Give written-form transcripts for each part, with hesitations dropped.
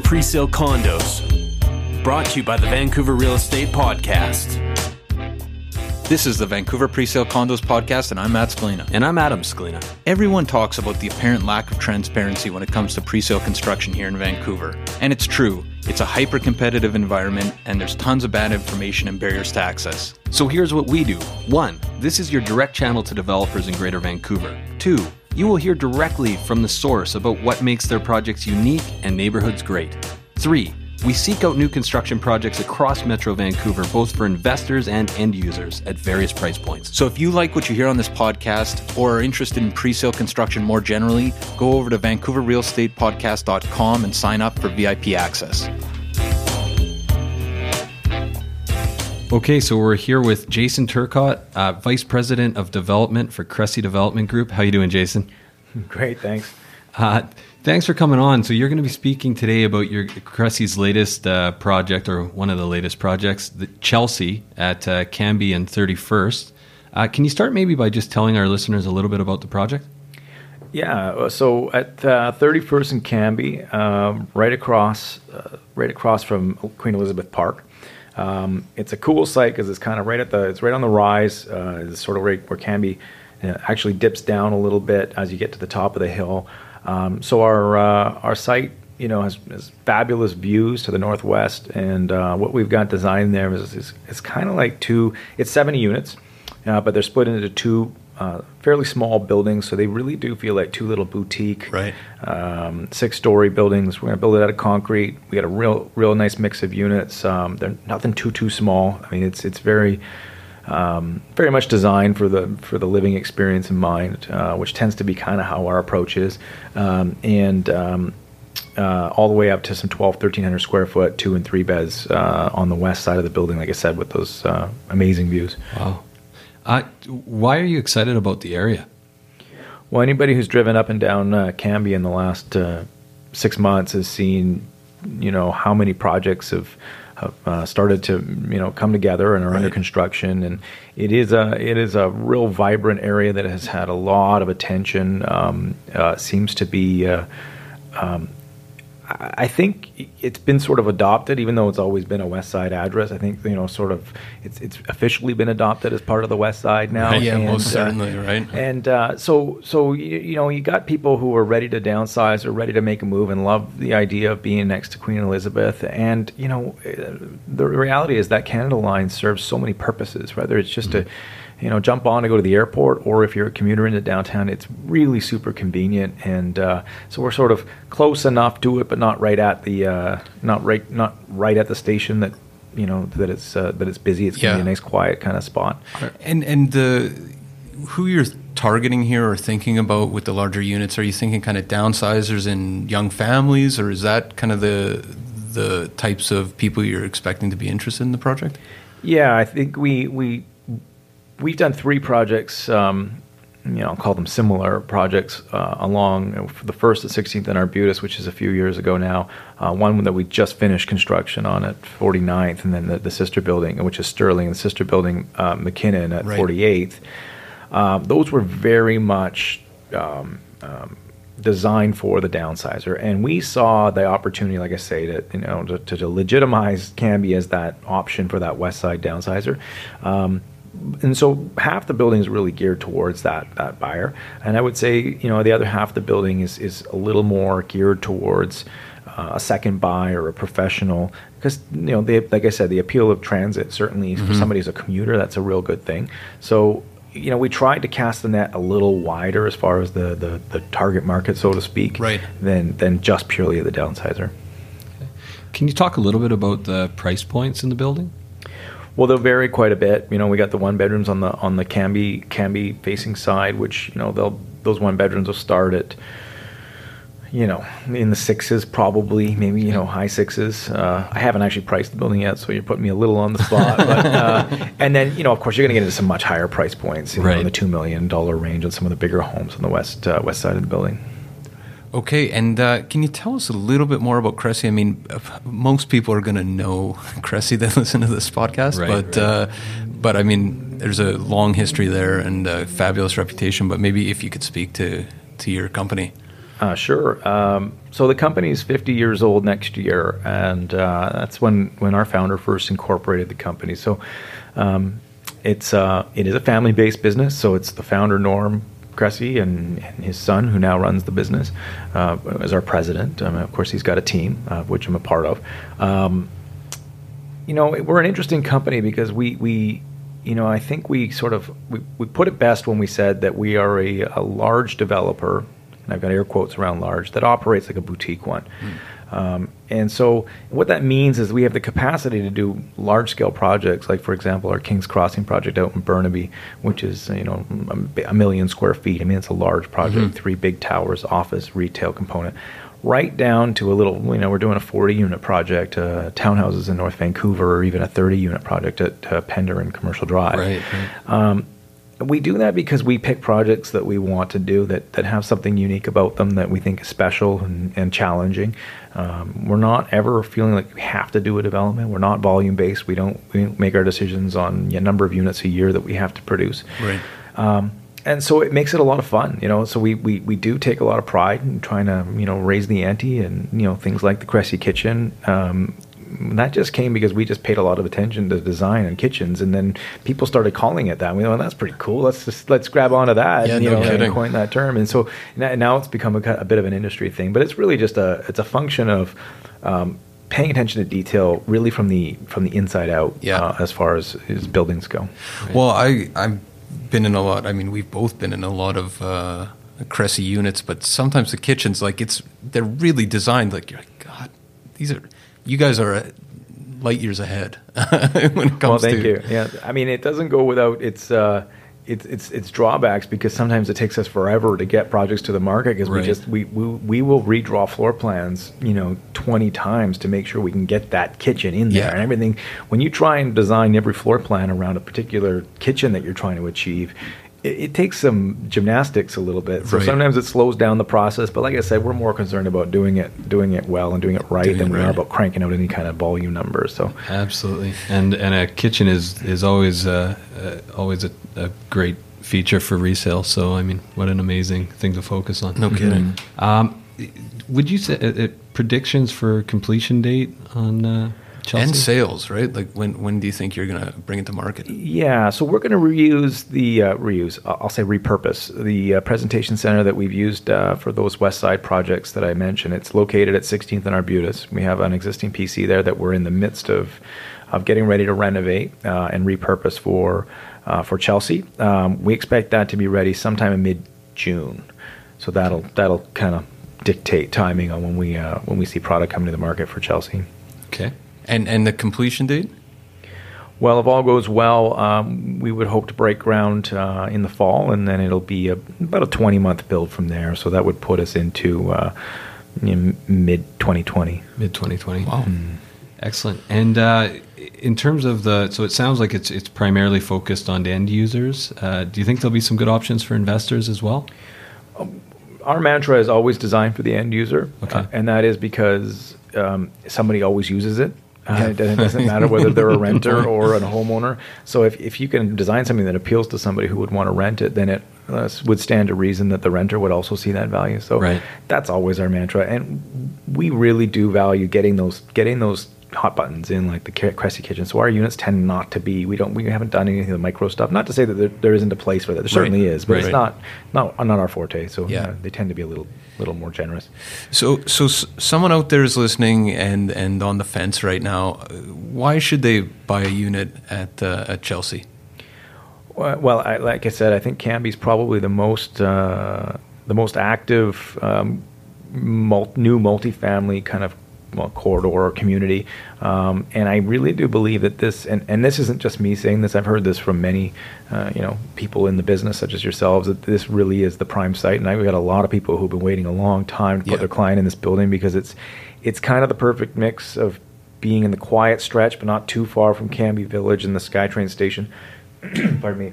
Vancouver Presale Condos, brought to you by the Vancouver Real Estate Podcast. This is the Vancouver Presale Condos Podcast, and I'm Matt Scalina. And I'm Adam Scalina. Everyone talks about the apparent lack of transparency when it comes to presale construction here in Vancouver. And it's true. It's a hyper-competitive environment, and there's tons of bad information and barriers to access. So here's what we do. 1. This is your direct channel to developers in Greater Vancouver. 2. You will hear directly from the source about what makes their projects unique and neighborhoods great. 3. We seek out new construction projects across Metro Vancouver, both for investors and end users at various price points. So if you like what you hear on this podcast or are interested in presale construction more generally, go over to vancouverrealestatepodcast.com and sign up for VIP access. Okay, so we're here with Jason Turcotte, Vice President of Development for Cressy Development Group. How you doing, Jason? Great, thanks. Thanks for coming on. So you're going to be speaking today about your Cressy's latest project, or one of the latest projects, the Chelsea at Cambie and 31st. Can you start maybe by just telling our listeners a little bit about the project? Yeah. So at 31st and Cambie, right across from Queen Elizabeth Park. It's a cool site because it's kind of it's right on the rise. It's sort of right where Cambie actually dips down a little bit as you get to the top of the hill. So our site, has fabulous views to the northwest, and what we've got designed there is it's kind of like it's 70 units, but they're split into two fairly small buildings, so they really do feel like two little boutique, right? 6-story buildings. We're going to build it out of concrete. We got a real nice mix of units. They're nothing too small. I mean, it's very. Very much designed for the living experience in mind, which tends to be kind of how our approach is, all the way up to some 1,300 square foot 2 and 3 beds on the west side of the building. Like I said, with those amazing views. Wow! Why are you excited about the area? Well, anybody who's driven up and down Cambie in the last 6 months has seen, how many projects have started to come together and are under construction, and it is a real vibrant area that has had a lot of attention. Seems to be, I think it's been sort of adopted, even though it's always been a West Side address. I think it's officially been adopted as part of the West Side now. Right, yeah, and, most certainly, right. And so you got people who are ready to downsize or ready to make a move and love the idea of being next to Queen Elizabeth. And the reality is that Canada Line serves so many purposes. Whether it's just to jump on and go to the airport, or if you're a commuter into downtown, it's really super convenient. And so we're sort of close enough to it, but not right at the not right at the station that that it's busy. It's gonna be a nice, quiet kind of spot. And the who you're targeting here or thinking about with the larger units? Are you thinking kind of downsizers and young families, or is that kind of the types of people you're expecting to be interested in the project? Yeah, I think we've done 3 projects, I'll call them similar projects, for the first at 16th and Arbutus, which is a few years ago now. One that we just finished construction on at 49th, and then the sister building, which is Sterling, and the sister building, McKinnon at 48th. Those were very much designed for the downsizer, and we saw the opportunity, like I say, to legitimize Cambie as that option for that west side downsizer. And so half the building is really geared towards that buyer. And I would say, the other half of the building is a little more geared towards a second buyer or a professional. Because, like I said, the appeal of transit, certainly for somebody who's a commuter, that's a real good thing. So, we tried to cast the net a little wider as far as the target market, so to speak, than just purely the downsizer. Okay. Can you talk a little bit about the price points in the building? Well, they'll vary quite a bit. We got the one bedrooms on the Cambie facing side, which those one bedrooms will start at in the 6s probably, maybe high 6s. I haven't actually priced the building yet, so you're putting me a little on the spot. But and then of course you're going to get into some much higher price points, in the $2 million range on some of the bigger homes on the west side of the building. Okay, and can you tell us a little bit more about Cressy? I mean, most people are going to know Cressy that listen to this podcast, but I mean, there's a long history there and a fabulous reputation, but maybe if you could speak to your company. Sure. So the company's 50 years old next year, and that's when our founder first incorporated the company. So it is a family-based business. So it's the founder, Norm Cressy, and his son, who now runs the business, as our president. I mean, of course, he's got a team, which I'm a part of. We're an interesting company because we I think we put it best when we said that we are a large developer, and I've got air quotes around large, that operates like a boutique one. Mm. And so what that means is we have the capacity to do large-scale projects, like, for example, our King's Crossing project out in Burnaby, which is, a 1 million square feet. I mean, it's a large project, mm-hmm. 3 big towers, office, retail component, right down to a little, we're doing a 40-unit project, townhouses in North Vancouver, or even a 30-unit project at Pender and Commercial Drive. Right, right. We do that because we pick projects that we want to do that have something unique about them that we think is special and challenging. We're not ever feeling like we have to do a development. We're not volume based. We don't make our decisions on a number of units a year that we have to produce. Right. And so it makes it a lot of fun, So we do take a lot of pride in trying to raise the ante, and things like the Cressy Kitchen. That just came because we just paid a lot of attention to design and kitchens, and then people started calling it that. We thought, that's pretty cool. Let's grab onto that. Yeah, and coin that term. And so now it's become a bit of an industry thing, but it's really just a function of paying attention to detail, really from the inside out. Yeah. As far as buildings go. Right. Well, I've been in a lot. I mean, we've both been in a lot of Cressy units, but sometimes the kitchens, they're really designed. Like, you're like, God, these are. You guys are light years ahead when it comes to... Well, thank you. Yeah, I mean, it doesn't go without its drawbacks, because sometimes it takes us forever to get projects to the market, because right. we will redraw floor plans, 20 times to make sure we can get that kitchen in there. Yeah. And everything. When you try and design every floor plan around a particular kitchen that you're trying to achieve, it takes some gymnastics a little bit. So right. Sometimes it slows down the process. But like I said, we're more concerned about doing it well and doing it right than we are about cranking out any kind of volume numbers. So absolutely. And a kitchen is always a great feature for resale. So, I mean, what an amazing thing to focus on. No kidding. Mm-hmm. Would you say predictions for completion date on... Chelsea? And sales, right? Like, when do you think you're going to bring it to market? Yeah, so we're going to repurpose the presentation center that we've used for those West Side projects that I mentioned. It's located at 16th and Arbutus. We have an existing PC there that we're in the midst of getting ready to renovate and repurpose for Chelsea. We expect that to be ready sometime in mid-June. So that'll kind of dictate timing on when we see product coming to the market for Chelsea. Okay. And the completion date? Well, if all goes well, we would hope to break ground in the fall, and then it'll be about a 20-month build from there. So that would put us into mid-2020. Mid-2020. Wow. Mm. Excellent. And in terms of so it sounds like it's primarily focused on end users. Do you think there'll be some good options for investors as well? Our mantra is always designed for the end user. Okay. And that is because somebody always uses it. It doesn't matter whether they're a renter or a homeowner. So if you can design something that appeals to somebody who would want to rent it, then it would stand to reason that the renter would also see that value. So right. That's always our mantra, and we really do value getting those hot buttons in, like the Cressy Kitchen. So our units tend not to be. We haven't done anything of the micro stuff. Not to say that there isn't a place for that. There certainly is, but it's not our forte. So yeah. They tend to be a little more generous. So someone out there is listening and on the fence right now. Why should they buy a unit at Chelsea? Well, like I said, I think Canby's probably the most active new multifamily kind of. Corridor or community. And I really do believe that this, and this isn't just me saying this, I've heard this from many, people in the business, such as yourselves, that this really is the prime site. And I've got a lot of people who've been waiting a long time to put their client in this building, because it's kind of the perfect mix of being in the quiet stretch, but not too far from Canby Village and the SkyTrain station. Pardon me.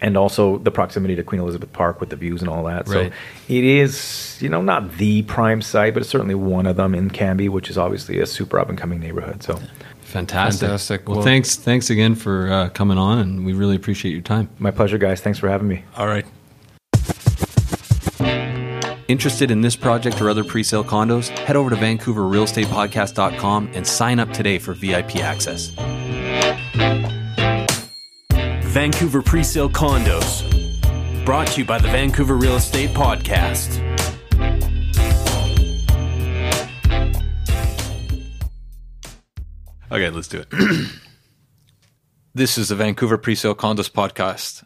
And also the proximity to Queen Elizabeth Park with the views and all that. Right. So it is, not the prime site, but it's certainly one of them in Canby, which is obviously a super up-and-coming neighborhood. So Fantastic. Well, thanks again for coming on, and we really appreciate your time. My pleasure, guys. Thanks for having me. All right. Interested in this project or other pre-sale condos? Head over to VancouverRealEstatePodcast.com and sign up today for VIP access. Vancouver Presale Condos, brought to you by the Vancouver Real Estate Podcast. Okay, let's do it. This is the Vancouver Presale Condos Podcast.